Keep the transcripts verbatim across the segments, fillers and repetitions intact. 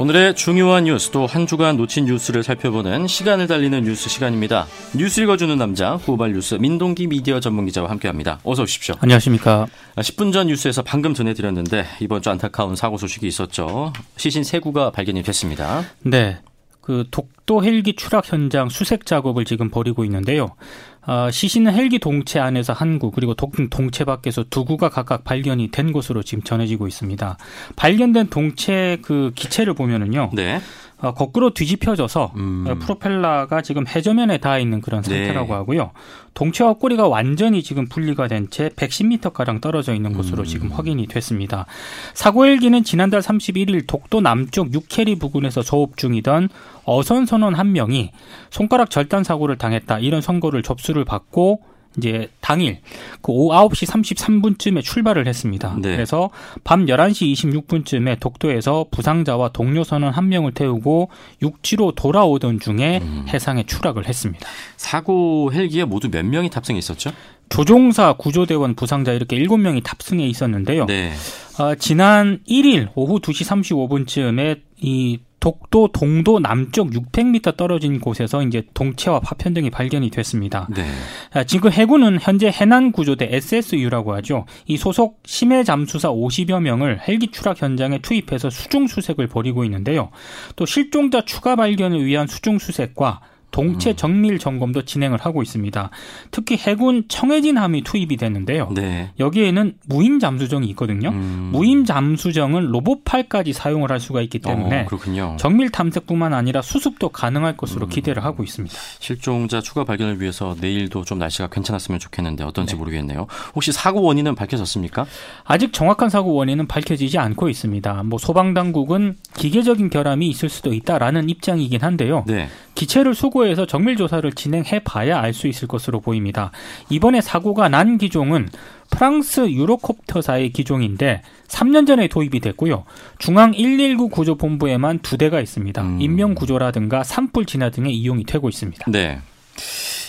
오늘의 중요한 뉴스, 또 한 주간 놓친 뉴스를 살펴보는 시간을 달리는 뉴스 시간입니다. 뉴스 읽어주는 남자 후발 뉴스 민동기 미디어 전문기자와 함께합니다. 어서 오십시오. 안녕하십니까. 십 분 전 뉴스에서 방금 전해드렸는데 이번 주 안타까운 사고 소식이 있었죠. 시신 세 구가 발견이 됐습니다. 네. 그 독도 헬기 추락 현장 수색 작업을 지금 벌이고 있는데요. 아, 시신은 헬기 동체 안에서 한 구, 그리고 독, 동체 밖에서 두 구가 각각 발견이 된 것으로 지금 전해지고 있습니다. 발견된 동체 그 기체를 보면은요. 네. 아, 거꾸로 뒤집혀져서 음. 프로펠러가 지금 해저면에 닿아 있는 그런 상태라고 네. 하고요. 동체와 꼬리가 완전히 지금 분리가 된 채 백십 미터가량 떨어져 있는 것으로 음. 지금 확인이 됐습니다. 사고 헬기는 지난달 삼십일 일 독도 남쪽 육해리 부근에서 조업 중이던 어선 선원 한 명이 손가락 절단 사고를 당했다, 이런 선고를 접수를 받고 이제 당일 그 오후 아홉 시 삼십삼 분쯤에 출발을 했습니다. 네. 그래서 밤 열한 시 이십육 분쯤에 독도에서 부상자와 동료 선원 한 명을 태우고 육지로 돌아오던 중에 음. 해상에 추락을 했습니다. 사고 헬기에 모두 몇 명이 탑승했었죠? 조종사, 구조대원, 부상자 이렇게 일곱 명이 탑승해 있었는데요. 네. 어, 지난 일 일 오후 두 시 삼십오 분쯤에 이 독도 동도 남쪽 육백 미터 떨어진 곳에서 이제 동체와 파편 등이 발견이 됐습니다. 네. 지금 해군은 현재 해난구조대 에스에스유라고 하죠. 이 소속 심해 잠수사 오십여 명을 헬기 추락 현장에 투입해서 수중 수색을 벌이고 있는데요. 또 실종자 추가 발견을 위한 수중 수색과 동체 정밀 점검도 진행을 하고 있습니다. 특히 해군 청해진함이 투입이 됐는데요. 네. 여기에는 무인 잠수정이 있거든요. 음. 무인 잠수정은 로봇팔까지 사용을 할 수가 있기 때문에 어, 정밀 탐색뿐만 아니라 수습도 가능할 것으로 음. 기대를 하고 있습니다. 실종자 추가 발견을 위해서 내일도 좀 날씨가 괜찮았으면 좋겠는데 어떤지 네. 모르겠네요. 혹시 사고 원인은 밝혀졌습니까? 아직 정확한 사고 원인은 밝혀지지 않고 있습니다. 뭐 소방당국은 기계적인 결함이 있을 수도 있다라는 입장이긴 한데요. 네. 기체를 수고 에서 정밀 조사를 진행해봐야 알 수 있을 것으로 보입니다. 이번에 사고가 난 기종은 프랑스 유로콥터사의 기종인데 삼 년 전에 도입이 됐고요. 중앙 일일구 구조본부에만 두 대가 있습니다. 음. 인명구조라든가 산불 진화 등에 이용이 되고 있습니다. 네.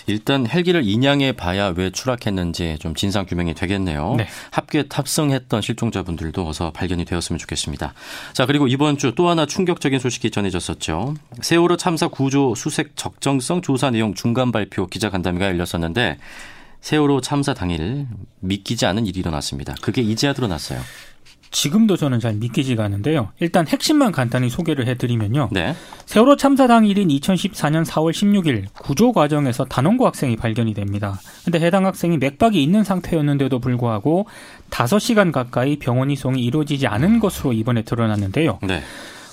일단 헬기를 인양해봐야 왜 추락했는지 좀 진상규명이 되겠네요. 네. 합계 탑승했던 실종자분들도 어서 발견이 되었으면 좋겠습니다. 자, 그리고 이번 주 또 하나 충격적인 소식이 전해졌었죠. 세월호 참사 구조 수색 적정성 조사 내용 중간 발표 기자간담회가 열렸었는데 세월호 참사 당일 믿기지 않은 일이 일어났습니다. 그게 이제야 드러났어요. 지금도 저는 잘 믿기지가 않은데요. 일단 핵심만 간단히 소개를 해드리면요. 네. 세월호 참사 당일인 이천십사 년 사월 십육 일 구조 과정에서 단원고 학생이 발견이 됩니다. 그런데 해당 학생이 맥박이 있는 상태였는데도 불구하고 다섯 시간 가까이 병원 이송이 이루어지지 않은 것으로 이번에 드러났는데요. 네.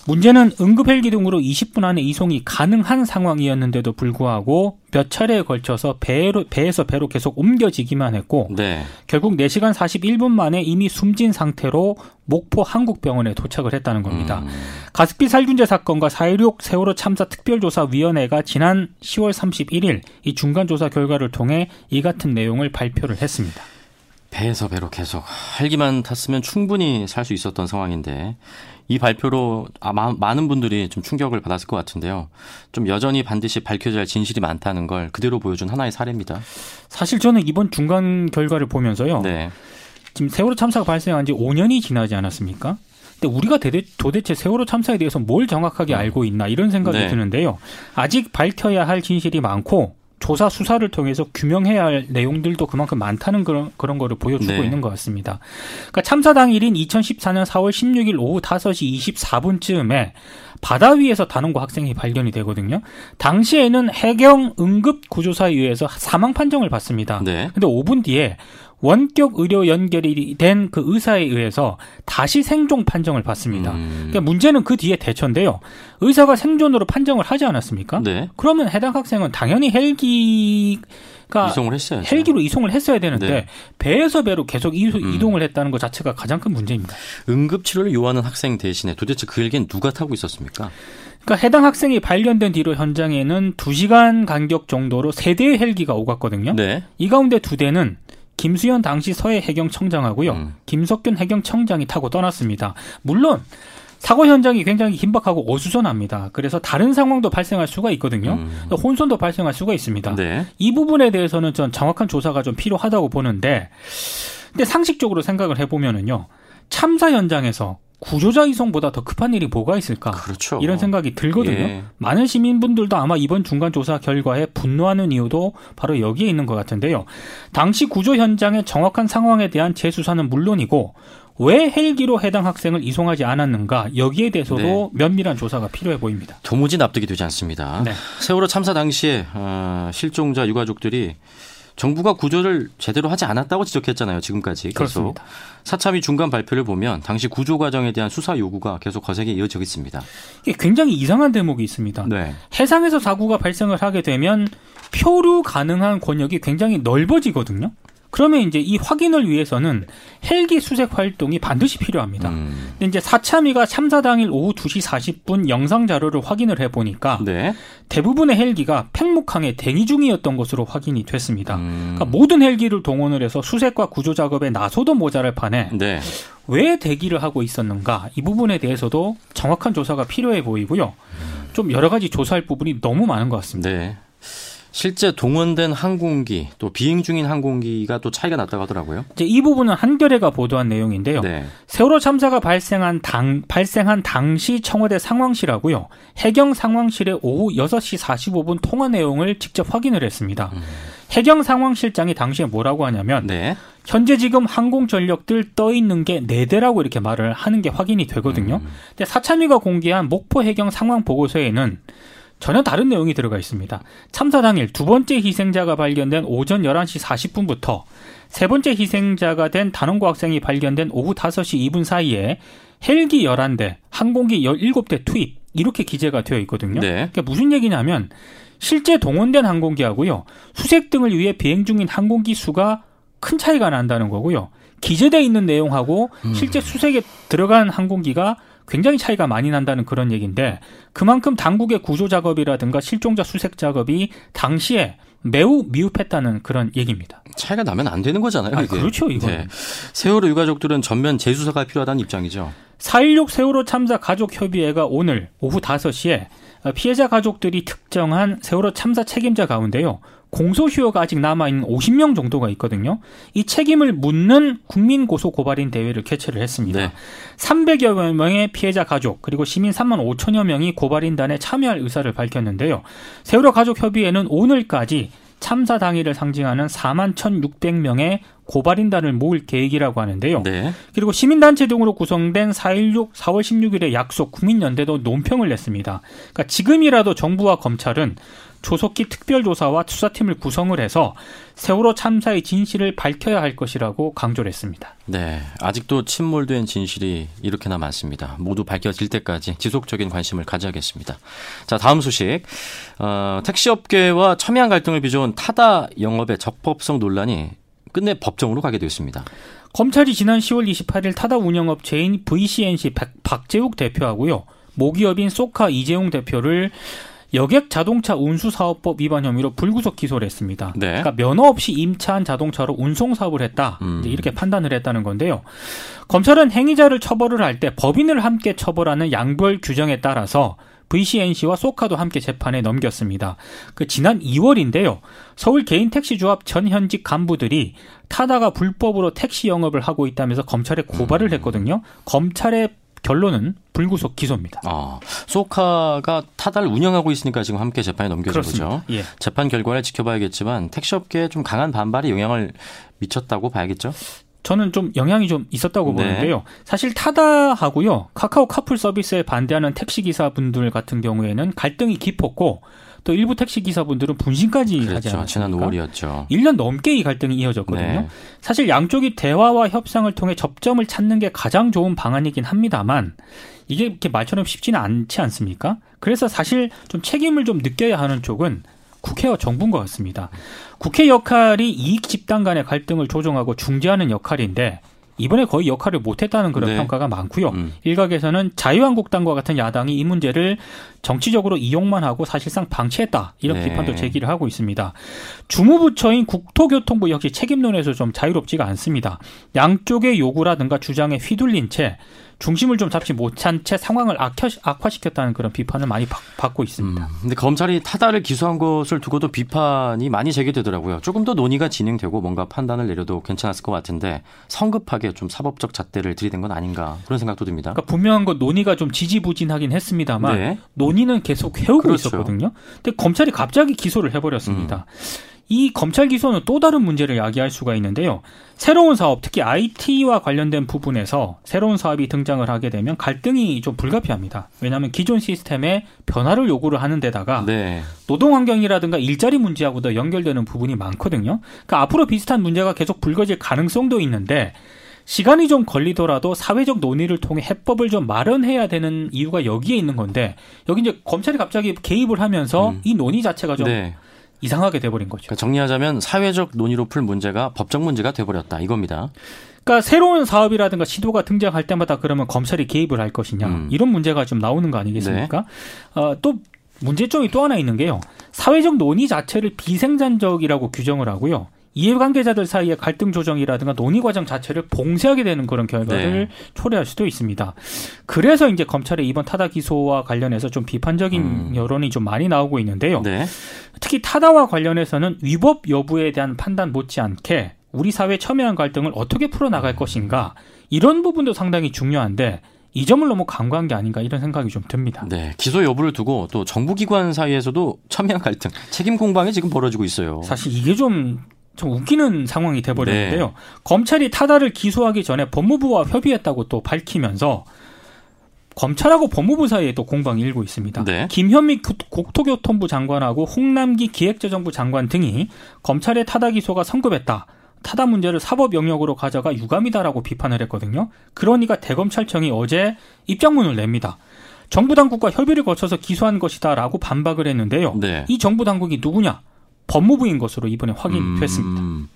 문제는 응급 헬기 등으로 이십 분 안에 이송이 가능한 상황이었는데도 불구하고 몇 차례에 걸쳐서 배로, 배에서 배로 계속 옮겨지기만 했고 네. 결국 네 시간 사십일 분 만에 이미 숨진 상태로 목포 한국병원에 도착을 했다는 겁니다. 음. 가습기 살균제 사건과 사 일육 세월호 참사 특별조사위원회가 지난 시월 삼십일 일 이 중간조사 결과를 통해 이 같은 내용을 발표를 했습니다. 배에서 배로 계속 헬기만 탔으면 충분히 살 수 있었던 상황인데 이 발표로 아마 많은 분들이 좀 충격을 받았을 것 같은데요. 좀 여전히 반드시 밝혀져야 할 진실이 많다는 걸 그대로 보여준 하나의 사례입니다. 사실 저는 이번 중간 결과를 보면서요. 네. 지금 세월호 참사가 발생한 지 오 년이 지나지 않았습니까? 근데 우리가 도대체 세월호 참사에 대해서 뭘 정확하게 알고 있나 이런 생각이 네. 드는데요. 아직 밝혀야 할 진실이 많고 조사 수사를 통해서 규명해야 할 내용들도 그만큼 많다는 그런, 그런 거를 보여주고 네. 있는 것 같습니다. 그러니까 참사 당일인 이천십사 년 사월 십육 일 오후 다섯 시 이십사 분쯤에 바다 위에서 단원고 학생이 발견이 되거든요. 당시에는 해경 응급구조사에 의해서 사망 판정을 받습니다. 그런데 네. 오 분 뒤에 원격 의료 연결이 된 그 의사에 의해서 다시 생존 판정을 받습니다. 음. 그러니까 문제는 그 뒤에 대처인데요. 의사가 생존으로 판정을 하지 않았습니까? 네. 그러면 해당 학생은 당연히 헬기... 그러니까 이송을 했어요. 헬기로 이송을 했어야 되는데 네. 배에서 배로 계속 이소, 음. 이동을 했다는 것 자체가 가장 큰 문제입니다. 응급치료를 요하는 학생 대신에 도대체 그 헬기는 누가 타고 있었습니까? 그러니까 해당 학생이 발견된 뒤로 현장에는 두 시간 간격 정도로 세 대의 헬기가 오갔거든요. 네. 이 가운데 두 대는 김수현 당시 서해 해경청장하고요. 음. 김석균 해경청장이 타고 떠났습니다. 물론 사고 현장이 굉장히 긴박하고 어수선합니다. 그래서 다른 상황도 발생할 수가 있거든요. 음. 혼선도 발생할 수가 있습니다. 네. 이 부분에 대해서는 전 정확한 조사가 좀 필요하다고 보는데 근데 상식적으로 생각을 해보면은요. 참사 현장에서 구조자 이송보다 더 급한 일이 뭐가 있을까? 그렇죠. 이런 생각이 들거든요. 예. 많은 시민분들도 아마 이번 중간조사 결과에 분노하는 이유도 바로 여기에 있는 것 같은데요. 당시 구조 현장의 정확한 상황에 대한 재수사는 물론이고 왜 헬기로 해당 학생을 이송하지 않았는가, 여기에 대해서도 네. 면밀한 조사가 필요해 보입니다. 도무지 납득이 되지 않습니다. 네. 세월호 참사 당시에 어, 실종자 유가족들이 정부가 구조를 제대로 하지 않았다고 지적했잖아요. 지금까지 계속. 그렇습니다. 사참위 중간 발표를 보면 당시 구조 과정에 대한 수사 요구가 계속 거세게 이어지고 있습니다. 이게 굉장히 이상한 대목이 있습니다. 네. 해상에서 사고가 발생을 하게 되면 표류 가능한 권역이 굉장히 넓어지거든요. 그러면 이제 이 확인을 위해서는 헬기 수색 활동이 반드시 필요합니다. 음. 근데 이제 사참위가 참사 당일 오후 두 시 사십 분 영상 자료를 확인을 해보니까 네. 대부분의 헬기가 팽목항에 대기 중이었던 것으로 확인이 됐습니다. 음. 그러니까 모든 헬기를 동원을 해서 수색과 구조 작업에 나서도 모자랄 판에 네. 왜 대기를 하고 있었는가, 이 부분에 대해서도 정확한 조사가 필요해 보이고요. 음. 좀 여러 가지 조사할 부분이 너무 많은 것 같습니다. 네. 실제 동원된 항공기 또 비행 중인 항공기가 또 차이가 났다고 하더라고요. 이제 이 부분은 한겨레가 보도한 내용인데요. 네. 세월호 참사가 발생한 당 발생한 당시 청와대 상황실하고요, 해경 상황실의 오후 여섯 시 사십오 분 통화 내용을 직접 확인을 했습니다. 음. 해경 상황실장이 당시에 뭐라고 하냐면 네. 현재 지금 항공 전력들 떠 있는 게 네 대라고 이렇게 말을 하는 게 확인이 되거든요. 음. 근데 사참위가 공개한 목포 해경 상황 보고서에는 전혀 다른 내용이 들어가 있습니다. 참사 당일 두 번째 희생자가 발견된 오전 열한 시 사십 분부터 세 번째 희생자가 된 단원고 학생이 발견된 오후 다섯 시 이 분 사이에 헬기 열한 대, 항공기 열일곱 대 투입, 이렇게 기재가 되어 있거든요. 네. 그러니까 무슨 얘기냐면 실제 동원된 항공기하고요, 수색 등을 위해 비행 중인 항공기 수가 큰 차이가 난다는 거고요. 기재되어 있는 내용하고 음. 실제 수색에 들어간 항공기가 굉장히 차이가 많이 난다는 그런 얘기인데, 그만큼 당국의 구조 작업이라든가 실종자 수색 작업이 당시에 매우 미흡했다는 그런 얘기입니다. 차이가 나면 안 되는 거잖아요. 아니, 그렇죠. 이건. 네. 세월호 유가족들은 전면 재수사가 필요하다는 입장이죠. 사 일육 세월호 참사 가족협의회가 오늘 오후 다섯 시에 피해자 가족들이 특정한 세월호 참사 책임자 가운데요, 공소시효가 아직 남아있는 오십 명 정도가 있거든요. 이 책임을 묻는 국민고소고발인 대회를 개최를 했습니다. 네. 삼백여 명의 피해자 가족 그리고 시민 삼만 오천여 명이 고발인단에 참여할 의사를 밝혔는데요. 세월호 가족협의회는 오늘까지 참사 당일을 상징하는 사만 천육백 명의 고발인단을 모을 계획이라고 하는데요. 네. 그리고 시민단체 등으로 구성된 사 일육 사월 십육일의 약속 국민연대도 논평을 냈습니다. 그러니까 지금이라도 정부와 검찰은 조속히 특별조사와 수사팀을 구성을 해서 세월호 참사의 진실을 밝혀야 할 것이라고 강조를 했습니다. 네, 아직도 침몰된 진실이 이렇게나 많습니다. 모두 밝혀질 때까지 지속적인 관심을 가져야겠습니다. 자, 다음 소식. 어, 택시업계와 첨예한 갈등을 빚어온 타다 영업의 적법성 논란이 끝내 법정으로 가게 되었습니다. 검찰이 지난 시월 이십팔일 타다 운영업체인 브이씨엔씨 박재욱 대표하고요, 모기업인 소카 이재용 대표를 여객자동차 운수사업법 위반 혐의로 불구속 기소를 했습니다. 네. 그러니까 면허 없이 임차한 자동차로 운송사업을 했다, 음. 이렇게 판단을 했다는 건데요. 검찰은 행위자를 처벌을 할 때 법인을 함께 처벌하는 양별 규정에 따라서 브이씨엔씨와 소카도 함께 재판에 넘겼습니다. 그 지난 이월인데요. 서울 개인택시조합 전현직 간부들이 타다가 불법으로 택시 영업을 하고 있다면서 검찰에 고발을 했거든요. 검찰의 결론은 불구속 기소입니다. 아, 소카가 타다를 운영하고 있으니까 지금 함께 재판에 넘겨진 거죠. 예. 재판 결과를 지켜봐야겠지만 택시업계에 좀 강한 반발이 영향을 미쳤다고 봐야겠죠? 저는 좀 영향이 좀 있었다고 네. 보는데요. 사실 타다하고요, 카카오 카풀 서비스에 반대하는 택시기사분들 같은 경우에는 갈등이 깊었고, 또 일부 택시기사분들은 분신까지 그렇죠. 하지 않았습니까? 지난 오월이었죠. 일 년 넘게 이 갈등이 이어졌거든요. 네. 사실 양쪽이 대화와 협상을 통해 접점을 찾는 게 가장 좋은 방안이긴 합니다만, 이게 이렇게 말처럼 쉽지는 않지 않습니까? 그래서 사실 좀 책임을 좀 느껴야 하는 쪽은 국회와 정부인 것 같습니다. 국회 역할이 이익 집단 간의 갈등을 조정하고 중재하는 역할인데 이번에 거의 역할을 못했다는 그런 네. 평가가 많고요. 음. 일각에서는 자유한국당과 같은 야당이 이 문제를 정치적으로 이용만 하고 사실상 방치했다, 이런 네. 비판도 제기를 하고 있습니다. 주무부처인 국토교통부 역시 책임론에서 좀 자유롭지가 않습니다. 양쪽의 요구라든가 주장에 휘둘린 채 중심을 좀 잡지 못한 채 상황을 악혀, 악화시켰다는 그런 비판을 많이 바, 받고 있습니다. 그런데 음, 검찰이 타다를 기소한 것을 두고도 비판이 많이 제기되더라고요. 조금 더 논의가 진행되고 뭔가 판단을 내려도 괜찮았을 것 같은데 성급하게 좀 사법적 잣대를 들이댄 건 아닌가 그런 생각도 듭니다. 그러니까 분명한 건 논의가 좀 지지부진하긴 했습니다만 네. 논의는 계속 해오고 그렇죠. 있었거든요. 근데 검찰이 갑자기 기소를 해버렸습니다. 음. 이 검찰 기소는 또 다른 문제를 야기할 수가 있는데요. 새로운 사업, 특히 아이티와 관련된 부분에서 새로운 사업이 등장을 하게 되면 갈등이 좀 불가피합니다. 왜냐하면 기존 시스템에 변화를 요구를 하는 데다가 네. 노동 환경이라든가 일자리 문제하고도 연결되는 부분이 많거든요. 그러니까 앞으로 비슷한 문제가 계속 불거질 가능성도 있는데 시간이 좀 걸리더라도 사회적 논의를 통해 해법을 좀 마련해야 되는 이유가 여기에 있는 건데 여기 이제 검찰이 갑자기 개입을 하면서 음. 이 논의 자체가 좀 네. 이상하게 돼버린 거죠. 그러니까 정리하자면 사회적 논의로 풀 문제가 법적 문제가 돼버렸다 이겁니다. 그러니까 새로운 사업이라든가 시도가 등장할 때마다 그러면 검찰이 개입을 할 것이냐 음. 이런 문제가 좀 나오는 거 아니겠습니까? 네. 어, 또 문제점이 또 하나 있는 게요. 사회적 논의 자체를 비생산적이라고 규정을 하고요. 이해관계자들 사이의 갈등 조정이라든가 논의 과정 자체를 봉쇄하게 되는 그런 결과를 네. 초래할 수도 있습니다. 그래서 이제 검찰의 이번 타다 기소와 관련해서 좀 비판적인 음. 여론이 좀 많이 나오고 있는데요. 네. 특히 타다와 관련해서는 위법 여부에 대한 판단 못지않게 우리 사회에 첨예한 갈등을 어떻게 풀어나갈 것인가 이런 부분도 상당히 중요한데 이 점을 너무 간과한 게 아닌가 이런 생각이 좀 듭니다. 네, 기소 여부를 두고 또 정부기관 사이에서도 첨예한 갈등, 책임 공방이 지금 벌어지고 있어요. 사실 이게 좀... 좀 웃기는 상황이 돼버렸는데요. 네. 검찰이 타다를 기소하기 전에 법무부와 협의했다고 또 밝히면서 검찰하고 법무부 사이에 또 공방이 일고 있습니다. 네. 김현미 국토교통부 장관하고 홍남기 기획재정부 장관 등이 검찰의 타다 기소가 성급했다. 타다 문제를 사법 영역으로 가져가 유감이다라고 비판을 했거든요. 그러니까 대검찰청이 어제 입장문을 냅니다. 정부 당국과 협의를 거쳐서 기소한 것이다라고 반박을 했는데요. 네. 이 정부 당국이 누구냐? 법무부인 것으로 이번에 확인됐습니다. 음,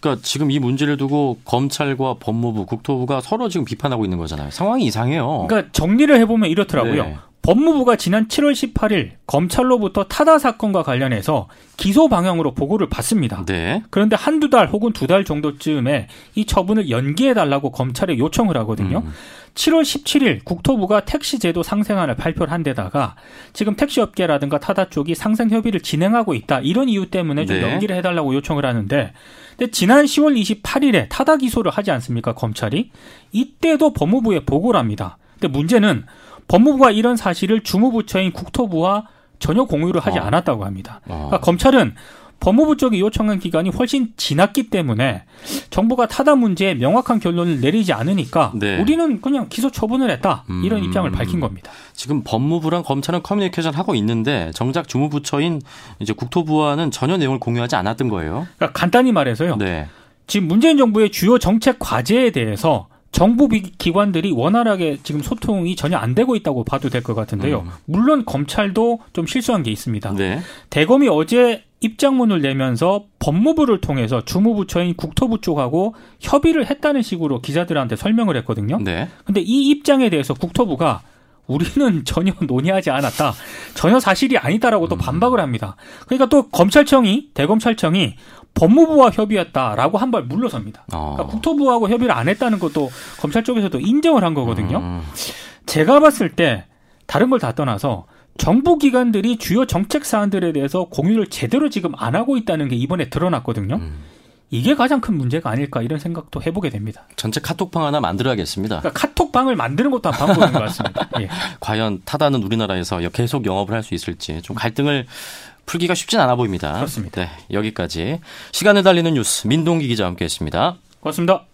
그러니까 지금 이 문제를 두고 검찰과 법무부, 국토부가 서로 지금 비판하고 있는 거잖아요. 상황이 이상해요. 그러니까 정리를 해보면 이렇더라고요. 네. 법무부가 지난 칠월 십팔일 검찰로부터 타다 사건과 관련해서 기소 방향으로 보고를 받습니다. 네. 그런데 한두 달 혹은 두 달 정도쯤에 이 처분을 연기해달라고 검찰에 요청을 하거든요. 음. 칠월 십칠일 국토부가 택시 제도 상생안을 발표를 한 데다가 지금 택시업계라든가 타다 쪽이 상생 협의를 진행하고 있다. 이런 이유 때문에 좀 네. 연기를 해달라고 요청을 하는데 근데 지난 시월 이십팔일에 타다 기소를 하지 않습니까? 검찰이. 이때도 법무부에 보고를 합니다. 근데 문제는 법무부가 이런 사실을 주무부처인 국토부와 전혀 공유를 하지 어. 않았다고 합니다. 어. 그러니까 검찰은 법무부 쪽이 요청한 기간이 훨씬 지났기 때문에 정부가 타다 문제에 명확한 결론을 내리지 않으니까 네. 우리는 그냥 기소 처분을 했다. 음. 이런 입장을 밝힌 겁니다. 지금 법무부랑 검찰은 커뮤니케이션 하고 있는데 정작 주무부처인 이제 국토부와는 전혀 내용을 공유하지 않았던 거예요. 그러니까 간단히 말해서요. 네. 지금 문재인 정부의 주요 정책 과제에 대해서 정부 기관들이 원활하게 지금 소통이 전혀 안 되고 있다고 봐도 될 것 같은데요. 음. 물론 검찰도 좀 실수한 게 있습니다. 네. 대검이 어제 입장문을 내면서 법무부를 통해서 주무부처인 국토부 쪽하고 협의를 했다는 식으로 기자들한테 설명을 했거든요. 네. 근데 이 입장에 대해서 국토부가 우리는 전혀 논의하지 않았다. 전혀 사실이 아니다라고 또 반박을 합니다. 그러니까 또 검찰청이, 대검찰청이 법무부와 협의했다라고 한 발 물러섭니다. 어. 그러니까 국토부하고 협의를 안 했다는 것도 검찰 쪽에서도 인정을 한 거거든요. 음. 제가 봤을 때 다른 걸 다 떠나서 정부 기관들이 주요 정책 사안들에 대해서 공유를 제대로 지금 안 하고 있다는 게 이번에 드러났거든요. 음. 이게 가장 큰 문제가 아닐까 이런 생각도 해보게 됩니다. 전체 카톡방 하나 만들어야겠습니다. 그러니까 카톡방을 만드는 것도 한 방법인 것 같습니다. 예. 과연 타다는 우리나라에서 계속 영업을 할 수 있을지 좀 갈등을 풀기가 쉽진 않아 보입니다. 그렇습니다. 네, 여기까지 시간을 달리는 뉴스 민동기 기자와 함께했습니다. 고맙습니다.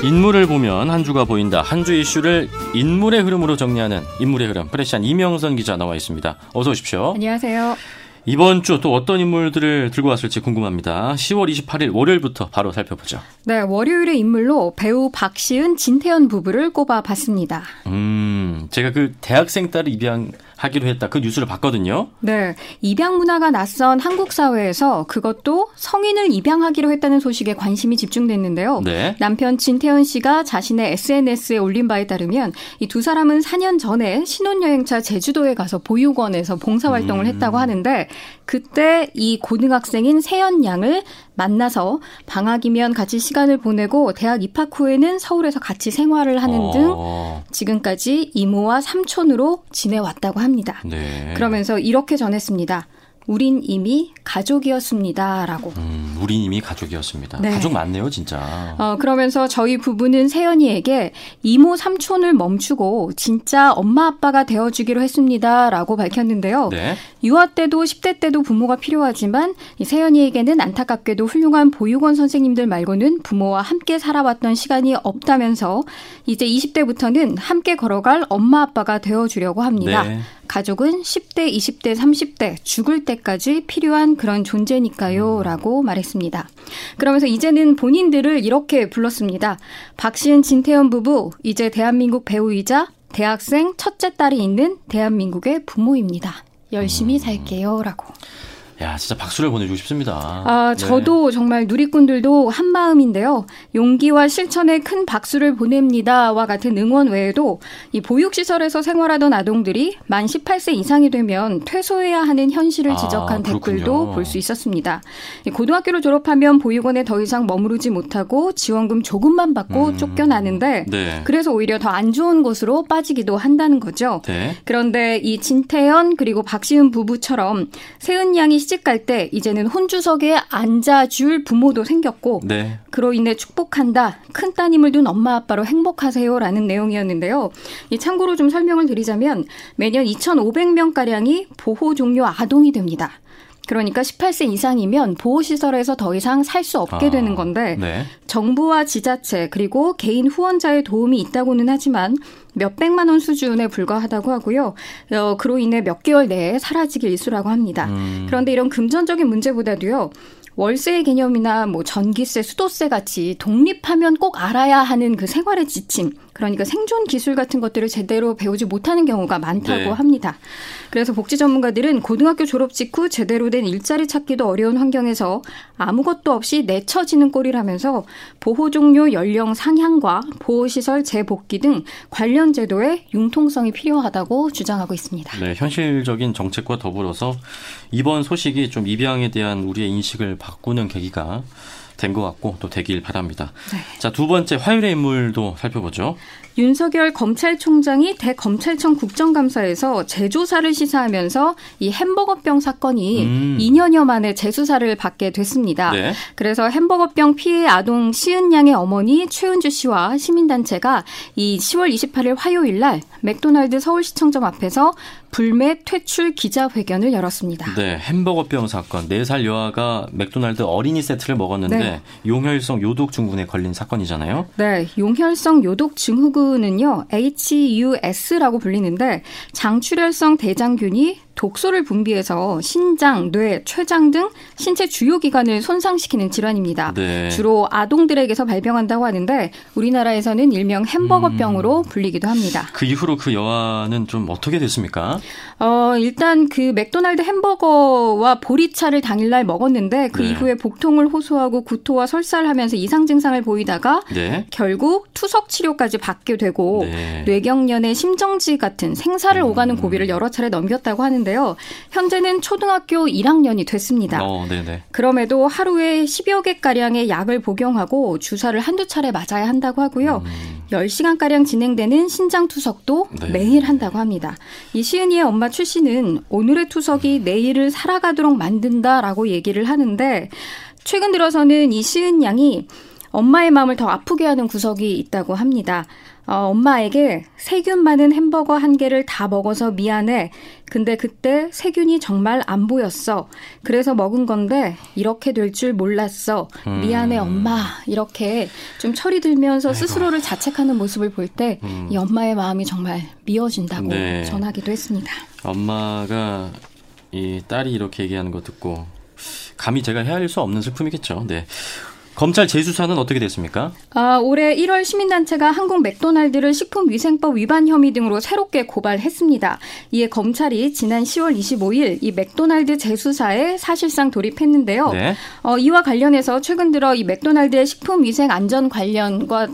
인물을 보면 한 주가 보인다. 한 주 이슈를 인물의 흐름으로 정리하는 인물의 흐름. 프레시안 이명선 기자 나와 있습니다. 어서 오십시오. 안녕하세요. 이번 주 또 어떤 인물들을 들고 왔을지 궁금합니다. 시월 이십팔일 월요일부터 바로 살펴보죠. 네, 월요일의 인물로 배우 박시은, 진태현 부부를 꼽아봤습니다. 음, 제가 그 대학생 딸을 입양 하기로 했다. 그 뉴스를 봤거든요. 네. 입양 문화가 낯선 한국 사회에서 그것도 성인을 입양하기로 했다는 소식에 관심이 집중됐는데요. 네. 남편 진태현 씨가 자신의 에스엔에스에 올린 바에 따르면 이 두 사람은 사 년 전에 신혼여행차 제주도에 가서 보육원에서 봉사활동을 음. 했다고 하는데 그때 이 고등학생인 세연 양을 만나서 방학이면 같이 시간을 보내고 대학 입학 후에는 서울에서 같이 생활을 하는 어. 등 지금까지 이모와 삼촌으로 지내왔다고 합니다. 네. 그러면서 이렇게 전했습니다. 우린 이미 가족이었습니다라고. 음, 우린 이미 가족이었습니다. 네. 가족 맞네요, 진짜. 어, 그러면서 저희 부부는 세연이에게 이모 삼촌을 멈추고 진짜 엄마 아빠가 되어주기로 했습니다라고 밝혔는데요. 네. 유아 때도 십 대 때도 부모가 필요하지만 이 세연이에게는 안타깝게도 훌륭한 보육원 선생님들 말고는 부모와 함께 살아왔던 시간이 없다면서 이제 이십 대부터는 함께 걸어갈 엄마 아빠가 되어주려고 합니다. 네. 가족은 십 대, 이십 대, 삼십 대 죽을 때까지 필요한 그런 존재니까요 라고 말했습니다. 그러면서 이제는 본인들을 이렇게 불렀습니다. 박시은, 진태현 부부 이제 대한민국 배우이자 대학생 첫째 딸이 있는 대한민국의 부모입니다. 열심히 살게요 라고. 야, 진짜 박수를 보내주고 싶습니다. 아, 저도 네. 정말 누리꾼들도 한마음인데요. 용기와 실천에 큰 박수를 보냅니다와 같은 응원 외에도 이 보육시설에서 생활하던 아동들이 만 십팔 세 이상이 되면 퇴소해야 하는 현실을 지적한 아, 댓글도 볼 수 있었습니다. 고등학교를 졸업하면 보육원에 더 이상 머무르지 못하고 지원금 조금만 받고 음. 쫓겨나는데 네. 그래서 오히려 더 안 좋은 곳으로 빠지기도 한다는 거죠. 네. 그런데 이 진태현 그리고 박시은 부부처럼 세은 양이 시집갈 때 이제는 혼주석에 앉아줄 부모도 생겼고 네. 그로 인해 축복한다. 큰 따님을 둔 엄마 아빠로 행복하세요라는 내용이었는데요. 이 참고로 좀 설명을 드리자면 매년 이천오백 명가량이 보호 종료 아동이 됩니다. 그러니까 십팔 세 이상이면 보호시설에서 더 이상 살 수 없게 아, 되는 건데 네. 정부와 지자체 그리고 개인 후원자의 도움이 있다고는 하지만 몇백만 원 수준에 불과하다고 하고요. 어, 그로 인해 몇 개월 내에 사라지길 일쑤라고 합니다. 음. 그런데 이런 금전적인 문제보다도요. 월세의 개념이나 뭐 전기세, 수도세 같이 독립하면 꼭 알아야 하는 그 생활의 지침, 그러니까 생존 기술 같은 것들을 제대로 배우지 못하는 경우가 많다고 네. 합니다. 그래서 복지 전문가들은 고등학교 졸업 직후 제대로 된 일자리 찾기도 어려운 환경에서 아무것도 없이 내쳐지는 꼴이라면서 보호 종료 연령 상향과 보호시설 재복귀 등 관련 제도의 융통성이 필요하다고 주장하고 있습니다. 네, 현실적인 정책과 더불어서 이번 소식이 좀 입양에 대한 우리의 인식을 바꾸는 계기가 된 것 같고 또 되길 바랍니다. 네. 자, 두 번째 화요일의 인물도 살펴보죠. 윤석열 검찰총장이 대검찰청 국정감사에서 재조사를 시사하면서 이 햄버거병 사건이 음. 이 년여 만에 재수사를 받게 됐습니다. 네. 그래서 햄버거병 피해 아동 시은 양의 어머니 최은주 씨와 시민단체가 이 시월 이십팔일 화요일 날 맥도날드 서울시청점 앞에서 불매 퇴출 기자회견을 열었습니다. 네, 햄버거병 사건. 네 살 여아가 맥도날드 어린이 세트를 먹었는데 네. 용혈성 요독 증후군에 걸린 사건이잖아요. 네, 용혈성 요독 증후군 는요 에이치유에스라고 불리는데 장출혈성 대장균이 독소를 분비해서 신장, 뇌, 췌장 등 신체 주요 기관을 손상시키는 질환입니다. 네. 주로 아동들에게서 발병한다고 하는데 우리나라에서는 일명 햄버거병으로 음. 불리기도 합니다. 그 이후로 그 여아는 좀 어떻게 됐습니까? 어, 일단 그 맥도날드 햄버거와 보리차를 당일날 먹었는데 그 네. 이후에 복통을 호소하고 구토와 설사를 하면서 이상 증상을 보이다가 네. 결국 투석 치료까지 받게 되고 네. 뇌경련의 심정지 같은 생사를 음. 오가는 고비를 여러 차례 넘겼다고 하는데 현재는 초등학교 일 학년이 됐습니다. 어, 그럼에도 하루에 십여 개가량의 약을 복용하고 주사를 한두 차례 맞아야 한다고 하고요. 음. 열 시간가량 진행되는 신장투석도 네. 매일 한다고 합니다. 이 시은이의 엄마 최 씨는 오늘의 투석이 내일을 살아가도록 만든다라고 얘기를 하는데 최근 들어서는 이 시은 양이 엄마의 마음을 더 아프게 하는 구석이 있다고 합니다. 어, 엄마에게 세균 많은 햄버거 한 개를 다 먹어서 미안해. 근데 그때 세균이 정말 안 보였어. 그래서 먹은 건데 이렇게 될 줄 몰랐어. 미안해 엄마. 이렇게 좀 철이 들면서 아이고. 스스로를 자책하는 모습을 볼 때 이 엄마의 마음이 정말 미어진다고 네. 전하기도 했습니다. 엄마가 이 딸이 이렇게 얘기하는 거 듣고 감히 제가 헤아릴 수 없는 슬픔이겠죠. 네. 검찰 재수사는 어떻게 됐습니까? 아, 올해 일월 시민단체가 한국 맥도날드를 식품위생법 위반 혐의 등으로 새롭게 고발했습니다. 이에 검찰이 지난 시월 이십오일 이 맥도날드 재수사에 사실상 돌입했는데요. 네. 어, 이와 관련해서 최근 들어 이 맥도날드의 식품위생 안전 관련과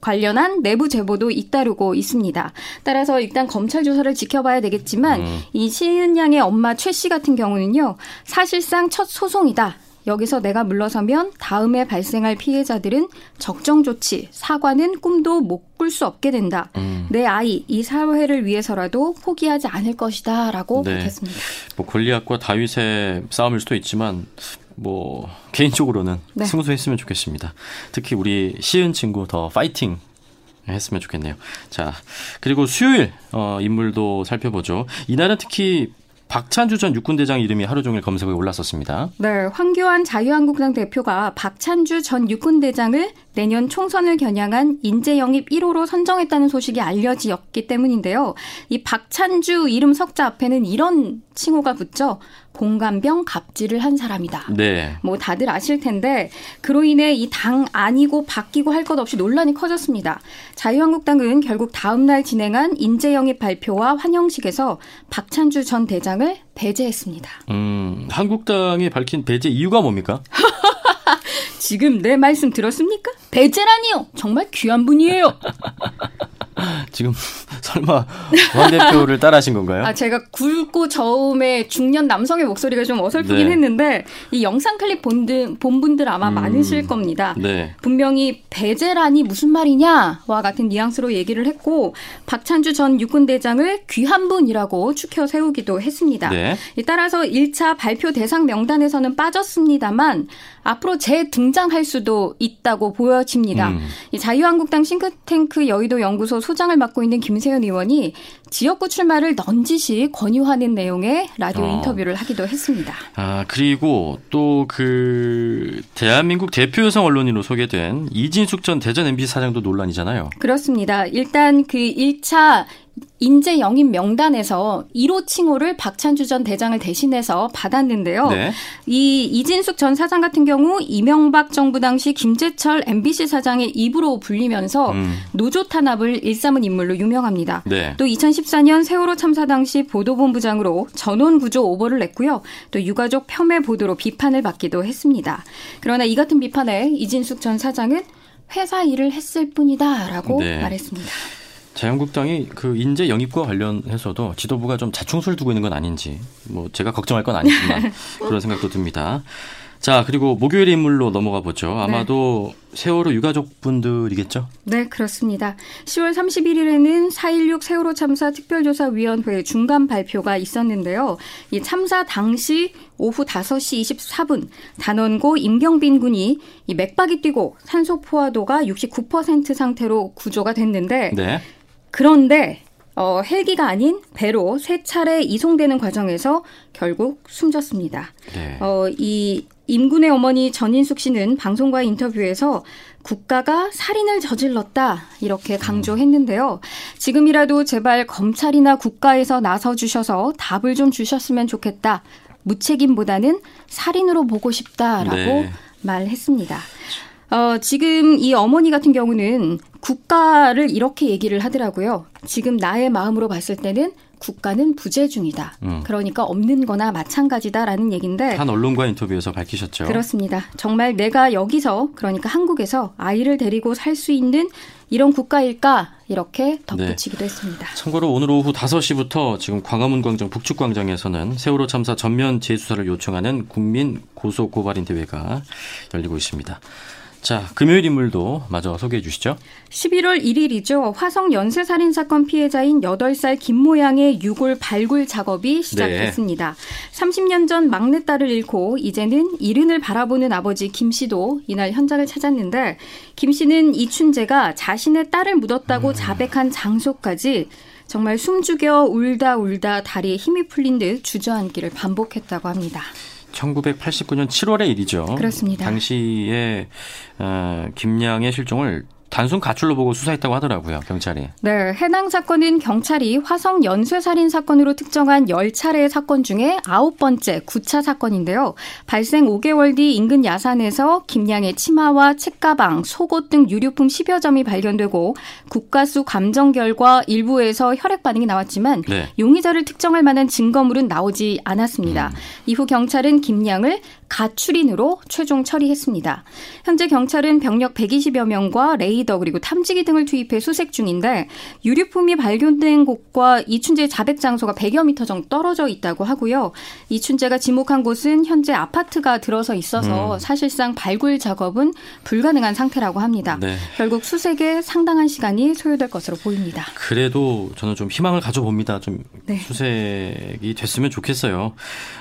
관련한 내부 제보도 잇따르고 있습니다. 따라서 일단 검찰 조사를 지켜봐야 되겠지만 음. 이 시은 양의 엄마 최 씨 같은 경우는요. 사실상 첫 소송이다. 여기서 내가 물러서면 다음에 발생할 피해자들은 적정 조치, 사과는 꿈도 못 꿀 수 없게 된다. 음. 내 아이, 이 사회를 위해서라도 포기하지 않을 것이다 라고 네. 밝혔습니다. 뭐 골리앗과 다윗의 싸움일 수도 있지만 뭐 개인적으로는 네. 승소했으면 좋겠습니다. 특히 우리 시은 친구 더 파이팅 했으면 좋겠네요. 자, 그리고 수요일 어, 인물도 살펴보죠. 이날은 특히 박찬주 전 육군대장 이름이 하루 종일 검색어에 올랐었습니다. 네, 황교안 자유한국당 대표가 박찬주 전 육군대장을 내년 총선을 겨냥한 인재영입 일 호로 선정했다는 소식이 알려졌기 때문인데요. 이 박찬주 이름 석자 앞에는 이런 칭호가 붙죠. 공감병 갑질을 한 사람이다. 네. 뭐 다들 아실 텐데 그로 인해 이 당 아니고 바뀌고 할 것 없이 논란이 커졌습니다. 자유한국당은 결국 다음 날 진행한 인재영입 발표와 환영식에서 박찬주 전 대장을 배제했습니다. 음, 한국당이 밝힌 배제 이유가 뭡니까? 지금 내 말씀 들었습니까? 배제라니요. 정말 귀한 분이에요. 지금 설마 황 대표를 따라하신 건가요? 아, 제가 굵고 저음의 중년 남성의 목소리가 좀 어설프긴 네. 했는데 이 영상 클립 본드, 본 분들 아마 음, 많으실 겁니다. 네. 분명히 배제란이 무슨 말이냐와 같은 뉘앙스로 얘기를 했고 박찬주 전 육군대장을 귀한 분이라고 추켜 세우기도 했습니다. 네. 따라서 일 차 발표 대상 명단에서는 빠졌습니다만 앞으로 재등장할 수도 있다고 보여집니다. 음. 이 자유한국당 싱크탱크 여의도 연구소 소장을 맡고 있는 김세현 의원이 지역구 출마를 넌지시 권유하는 내용의 라디오 어. 인터뷰를 하기도 했습니다. 아, 그리고 또 그 대한민국 대표 여성 언론인으로 소개된 이진숙 전 대전 엠비씨 사장도 논란이잖아요. 그렇습니다. 일단 그 일 차 인재 영입 명단에서 일 호 칭호를 박찬주 전 대장을 대신해서 받았는데요. 네. 이 이진숙 전 사장 같은 경우 이명박 정부 당시 김재철 엠비씨 사장의 입으로 불리면서 음. 노조 탄압을 일삼은 인물로 유명합니다. 네. 또 이천십사년 세월호 참사 당시 보도본부장으로 전원구조 오보를 냈고요. 또 유가족 폄훼 보도로 비판을 받기도 했습니다. 그러나 이 같은 비판에 이진숙 전 사장은 회사 일을 했을 뿐이다 라고 네. 말했습니다. 자유한국당이 그 인재 영입과 관련해서도 지도부가 좀 자충수를 두고 있는 건 아닌지 뭐 제가 걱정할 건 아니지만 그런 생각도 듭니다. 자, 그리고 목요일 인물로 넘어가 보죠. 아마도 네. 세월호 유가족분들이겠죠? 네, 그렇습니다. 시월 삼십일일에는 사 일육 세월호 참사 특별조사위원회 중간 발표가 있었는데요. 이 참사 당시 오후 다섯시 이십사분 단원고 임경빈 군이 이 맥박이 뛰고 산소 포화도가 육십구 퍼센트 상태로 구조가 됐는데 네. 그런데 어, 헬기가 아닌 배로 세 차례 이송되는 과정에서 결국 숨졌습니다. 네. 어, 이 임군의 어머니 전인숙 씨는 방송과의 인터뷰에서 국가가 살인을 저질렀다 이렇게 강조했는데요. 지금이라도 제발 검찰이나 국가에서 나서주셔서 답을 좀 주셨으면 좋겠다. 무책임보다는 살인으로 보고 싶다라고 네. 말했습니다. 어, 지금 이 어머니 같은 경우는 국가를 이렇게 얘기를 하더라고요. 지금 나의 마음으로 봤을 때는 국가는 부재중이다. 음. 그러니까 없는 거나 마찬가지다라는 얘기인데 한 언론과 인터뷰에서 밝히셨죠. 그렇습니다. 정말 내가 여기서 그러니까 한국에서 아이를 데리고 살 수 있는 이런 국가일까 이렇게 덧붙이기도 네. 했습니다. 참고로 오늘 오후 다섯시부터 지금 광화문 광장 북측 광장에서는 세월호 참사 전면 재수사를 요청하는 국민 고소 고발인 대회가 열리고 있습니다. 자, 금요일 인물도 마저 소개해 주시죠. 십일월 일일이죠. 화성 연쇄살인사건 피해자인 여덟 살 김모양의 유골 발굴 작업이 시작됐습니다. 네. 삼십년 전 막내딸을 잃고 이제는 이른을 바라보는 아버지 김 씨도 이날 현장을 찾았는데 김 씨는 이춘재가 자신의 딸을 묻었다고 음. 자백한 장소까지 정말 숨죽여 울다 울다 다리에 힘이 풀린 듯 주저앉기를 반복했다고 합니다. 천구백팔십구년 칠월의 일이죠. 그렇습니다. 당시에 어, 김양의 실종을 단순 가출로 보고 수사했다고 하더라고요, 경찰이. 네, 해당 사건은 경찰이 화성 연쇄살인 사건으로 특정한 열 차례의 사건 중에 아홉 번째 구 차 사건인데요. 발생 오 개월 뒤 인근 야산에서 김양의 치마와 책가방, 속옷 등 유류품 십여 점이 발견되고 국가수 감정 결과 일부에서 혈액 반응이 나왔지만 네. 용의자를 특정할 만한 증거물은 나오지 않았습니다. 음. 이후 경찰은 김양을 가출인으로 최종 처리했습니다. 현재 경찰은 병력 백이십여 명과 레이더 그리고 탐지기 등을 투입해 수색 중인데 유류품이 발견된 곳과 이춘재 자백 장소가 백여 미터 정도 떨어져 있다고 하고요. 이춘재가 지목한 곳은 현재 아파트가 들어서 있어서 음. 사실상 발굴 작업은 불가능한 상태라고 합니다. 네. 결국 수색에 상당한 시간이 소요될 것으로 보입니다. 그래도 저는 좀 희망을 가져봅니다. 좀 네. 수색이 됐으면 좋겠어요.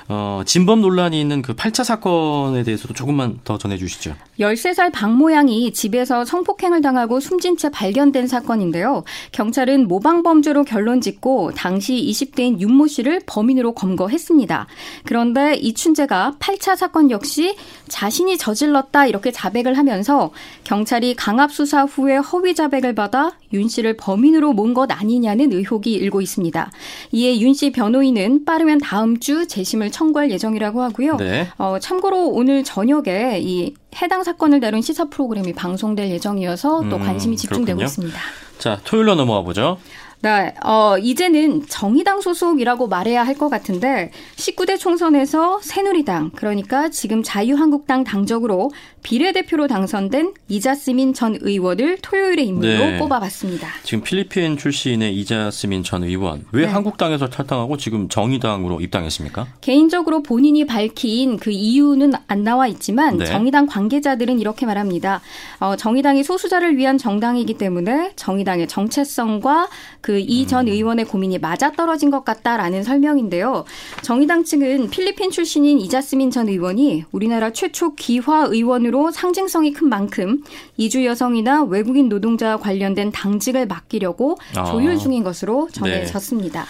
어, 진범 논란이 있는 그 팔 차 사건 사건에 대해서도 조금만 더 전해주시죠. 열세 살 박 모양이 집에서 성폭행을 당하고 숨진 채 발견된 사건인데요. 경찰은 모방범죄로 결론짓고 당시 이십 대인 윤모 씨를 범인으로 검거했습니다. 그런데 이춘재가 팔 차 사건 역시 자신이 저질렀다 이렇게 자백을 하면서 경찰이 강압수사 후에 허위 자백을 받아 윤 씨를 범인으로 모은 것 아니냐는 의혹이 일고 있습니다. 이에 윤 씨 변호인은 빠르면 다음 주 재심을 청구할 예정이라고 하고요. 네. 어, 참고로 오늘 저녁에 이 해당 사건을 다룬 시사 프로그램이 방송될 예정이어서 음, 또 관심이 집중되고 그렇군요. 있습니다. 자, 토요일로 넘어와 보죠. 네, 어, 이제는 정의당 소속이라고 말해야 할 것 같은데 십구 대 총선에서 새누리당, 그러니까 지금 자유한국당 당적으로 비례대표로 당선된 이자스민 전 의원을 토요일의 인물로 네. 꼽아봤습니다. 지금 필리핀 출신의 이자스민 전 의원, 왜 네. 한국당에서 탈당하고 지금 정의당으로 입당했습니까? 개인적으로 본인이 밝힌 그 이유는 안 나와 있지만 네. 정의당 관계자들은 이렇게 말합니다. 어, 정의당이 소수자를 위한 정당이기 때문에 정의당의 정체성과 그 이 전 의원의 고민이 맞아떨어진 것 같다라는 설명인데요. 정의당 측은 필리핀 출신인 이자스민 전 의원이 우리나라 최초 귀화 의원으로 상징성이 큰 만큼 이주 여성이나 외국인 노동자와 관련된 당직을 맡기려고 아. 조율 중인 것으로 전해졌습니다. 네.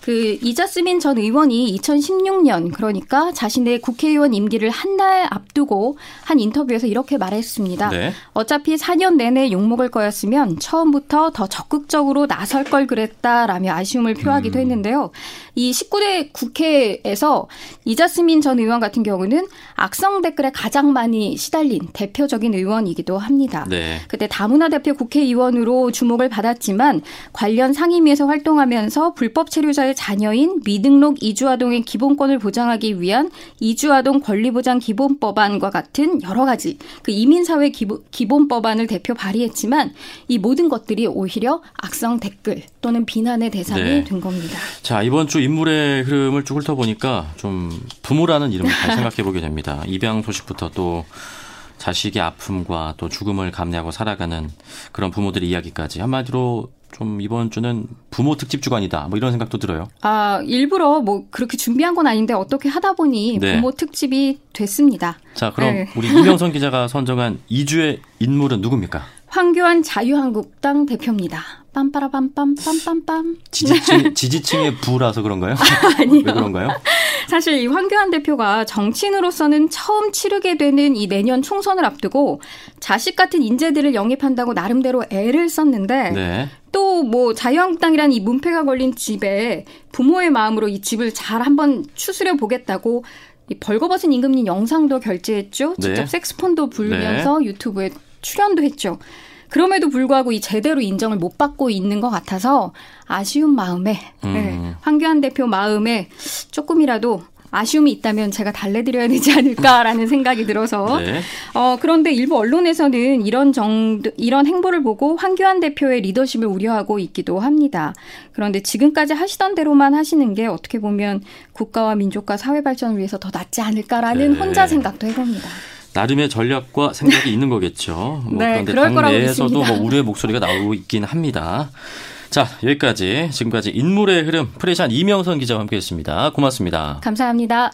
그 이자스민 전 의원이 이천십육 년 그러니까 자신의 국회의원 임기를 한 달 앞두고 한 인터뷰에서 이렇게 말했습니다. 네. 어차피 사 년 내내 욕먹을 거였으면 처음부터 더 적극적으로 나설 걸 그랬다라며 아쉬움을 표하기도 음. 했는데요. 이 십구 대 국회에서 이자스민 전 의원 같은 경우는 악성 댓글에 가장 많이 시달린 대표적인 의원이기도 합니다. 네. 그때 다문화 대표 국회의원으로 주목을 받았지만 관련 상임위에서 활동하면서 불법 체류자의 자녀인 미등록 이주아동의 기본권을 보장하기 위한 이주아동 권리보장기본법안과 같은 여러 가지 그 이민사회 기본, 기본법안을 대표 발의했지만 이 모든 것들이 오히려 악성 댓글 또는 비난의 대상이 네. 된 겁니다. 자, 이번 주 인물의 흐름을 쭉 훑어보니까 좀 부모라는 이름을 잘 생각해보게 됩니다. 입양 소식부터 또 자식의 아픔과 또 죽음을 감내하고 살아가는 그런 부모들의 이야기까지 한마디로 좀 이번 주는 부모 특집 주간이다 뭐 이런 생각도 들어요. 아, 일부러 뭐 그렇게 준비한 건 아닌데 어떻게 하다 보니 네. 부모 특집이 됐습니다. 자, 그럼 네. 우리 이명선 기자가 선정한 이 주의 인물은 누굽니까? 황교안 자유한국당 대표입니다. 빰빠라빰빰빰빰빰. 지지층, 지지층의 부라서 그런가요? 아니요. 왜 그런가요? 사실 이 황교안 대표가 정치인으로서는 처음 치르게 되는 이 내년 총선을 앞두고 자식 같은 인재들을 영입한다고 나름대로 애를 썼는데 네. 또 뭐 자유한국당이라는 이 문패가 걸린 집에 부모의 마음으로 이 집을 잘 한번 추스려 보겠다고 이 벌거벗은 임금님 영상도 결제했죠. 직접 네. 색스폰도 부르면서 네. 유튜브에 출연도 했죠. 그럼에도 불구하고 이 제대로 인정을 못 받고 있는 것 같아서 아쉬운 마음에 음. 네, 황교안 대표 마음에 조금이라도 아쉬움이 있다면 제가 달래드려야 되지 않을까라는 생각이 들어서 네. 어, 그런데 일부 언론에서는 이런 정도, 이런 행보를 보고 황교안 대표의 리더십을 우려하고 있기도 합니다. 그런데 지금까지 하시던 대로만 하시는 게 어떻게 보면 국가와 민족과 사회 발전을 위해서 더 낫지 않을까라는 네. 혼자 생각도 해봅니다. 나름의 전략과 생각이 있는 거겠죠. 뭐 네, 그런데 그럴 거라고 믿습니다. 당내에서도 뭐 우려의 목소리가 나오고 있긴 합니다. 자, 여기까지 지금까지 인물의 흐름 프레시안 이명선 기자와 함께했습니다. 고맙습니다. 감사합니다.